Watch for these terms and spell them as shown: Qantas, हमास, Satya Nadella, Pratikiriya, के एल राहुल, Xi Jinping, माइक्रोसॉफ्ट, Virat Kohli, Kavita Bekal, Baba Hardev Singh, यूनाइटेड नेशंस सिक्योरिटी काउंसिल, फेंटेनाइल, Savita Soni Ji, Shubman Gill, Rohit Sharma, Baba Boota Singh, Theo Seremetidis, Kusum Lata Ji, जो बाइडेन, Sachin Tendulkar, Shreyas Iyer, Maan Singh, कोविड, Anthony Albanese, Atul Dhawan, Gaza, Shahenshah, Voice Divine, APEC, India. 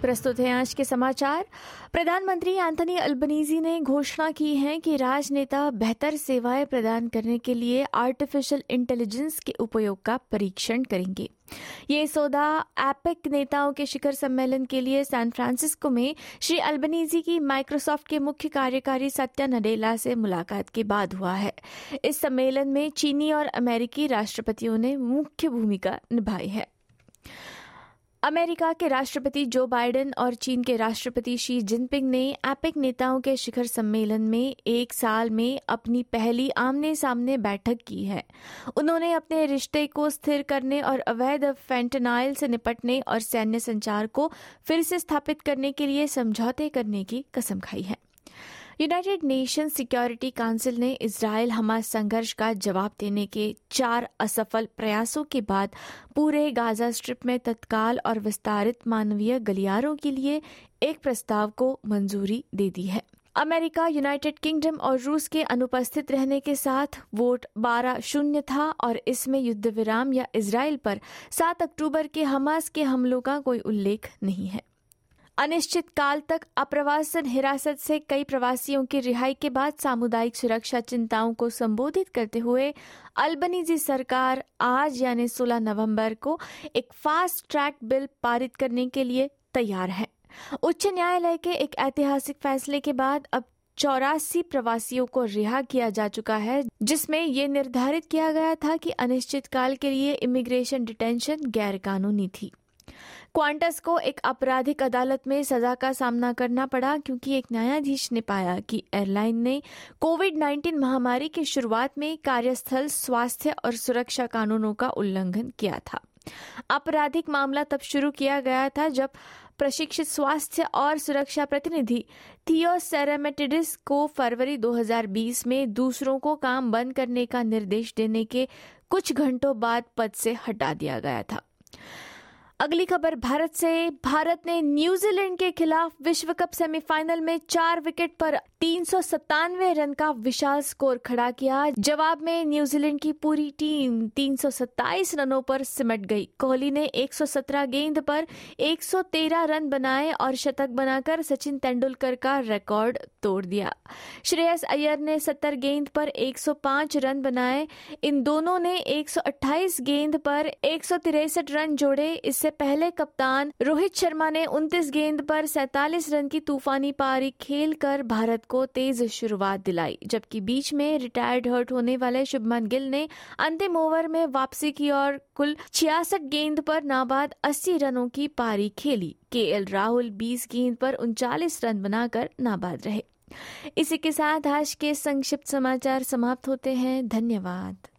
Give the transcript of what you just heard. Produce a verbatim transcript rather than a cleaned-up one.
प्रस्तुत है आज के समाचार। प्रधानमंत्री एंथनी अल्बनीजी ने घोषणा की है कि राजनेता बेहतर सेवाएं प्रदान करने के लिए आर्टिफिशियल इंटेलिजेंस के उपयोग का परीक्षण करेंगे। ये सौदा एपेक नेताओं के शिखर सम्मेलन के लिए सैन फ्रांसिस्को में श्री अल्बनीजी की माइक्रोसॉफ्ट के मुख्य कार्यकारी सत्या नडेला से मुलाकात के बाद हुआ है। इस सम्मेलन में चीनी और अमेरिकी राष्ट्रपतियों ने मुख्य भूमिका निभाई है। अमेरिका के राष्ट्रपति जो बाइडेन और चीन के राष्ट्रपति शी जिनपिंग ने एपेक नेताओं के शिखर सम्मेलन में एक साल में अपनी पहली आमने सामने बैठक की है। उन्होंने अपने रिश्ते को स्थिर करने और अवैध फेंटेनाइल से निपटने और सैन्य संचार को फिर से स्थापित करने के लिए समझौते करने की कसम खाई है। यूनाइटेड नेशंस सिक्योरिटी काउंसिल ने इजराइल हमास संघर्ष का जवाब देने के चार असफल प्रयासों के बाद पूरे गाजा स्ट्रिप में तत्काल और विस्तारित मानवीय गलियारों के लिए एक प्रस्ताव को मंजूरी दे दी है। अमेरिका, यूनाइटेड किंगडम और रूस के अनुपस्थित रहने के साथ वोट बारह शून्य था और इसमें युद्धविराम या इजराइल पर सात अक्टूबर के हमास के हमलों का कोई उल्लेख नहीं है। अनिश्चित काल तक अप्रवासन हिरासत से कई प्रवासियों की रिहाई के बाद सामुदायिक सुरक्षा चिंताओं को संबोधित करते हुए अल्बनीजी सरकार आज यानी सोलह नवंबर को एक फास्ट ट्रैक बिल पारित करने के लिए तैयार है। उच्च न्यायालय के एक ऐतिहासिक फैसले के बाद अब चौरासी प्रवासियों को रिहा किया जा चुका है, जिसमें ये निर्धारित किया गया था कि अनिश्चितकाल के लिए इमिग्रेशन डिटेंशन गैरकानूनी थी। क्वांटस को एक आपराधिक अदालत में सजा का सामना करना पड़ा क्योंकि एक न्यायाधीश ने पाया कि एयरलाइन ने कोविड उन्नीस महामारी की शुरुआत में कार्यस्थल स्वास्थ्य और सुरक्षा कानूनों का उल्लंघन किया था। आपराधिक मामला तब शुरू किया गया था जब प्रशिक्षित स्वास्थ्य और सुरक्षा प्रतिनिधि थियो सेरेमेटिडिस को फरवरी दो हज़ार बीस में दूसरों को काम बंद करने का निर्देश देने के कुछ घंटों बाद पद से हटा दिया गया था। अगली खबर भारत से। भारत ने न्यूजीलैंड के खिलाफ विश्व कप सेमीफाइनल में चार विकेट पर तीन सौ सत्तानवे रन का विशाल स्कोर खड़ा किया। जवाब में न्यूजीलैंड की पूरी टीम तीन सौ सत्ताईस रनों पर सिमट गई। कोहली ने एक सौ सत्रह गेंद पर एक सौ तेरह रन बनाए और शतक बनाकर सचिन तेंदुलकर का रिकॉर्ड तोड़ दिया। श्रेयस अय्यर ने सत्तर गेंद पर एक सौ पाँच रन बनाए। इन दोनों ने एक सौ अट्ठाईस गेंद पर एक सौ तिरसठ रन जोड़े। इससे पहले कप्तान रोहित शर्मा ने उनतीस गेंद पर सैंतालीस रन की तूफानी पारी खेलकर भारत को तेज शुरुआत दिलाई, जबकि बीच में रिटायर्ड हर्ट होने वाले शुभमन गिल ने अंतिम ओवर में वापसी की और कुल छियासठ गेंद पर नाबाद अस्सी रनों की पारी खेली। के एल राहुल बीस गेंद पर उनचालीस रन बनाकर नाबाद रहे। इसी के साथ आज के संक्षिप्त समाचार समाप्त होते हैं। धन्यवाद।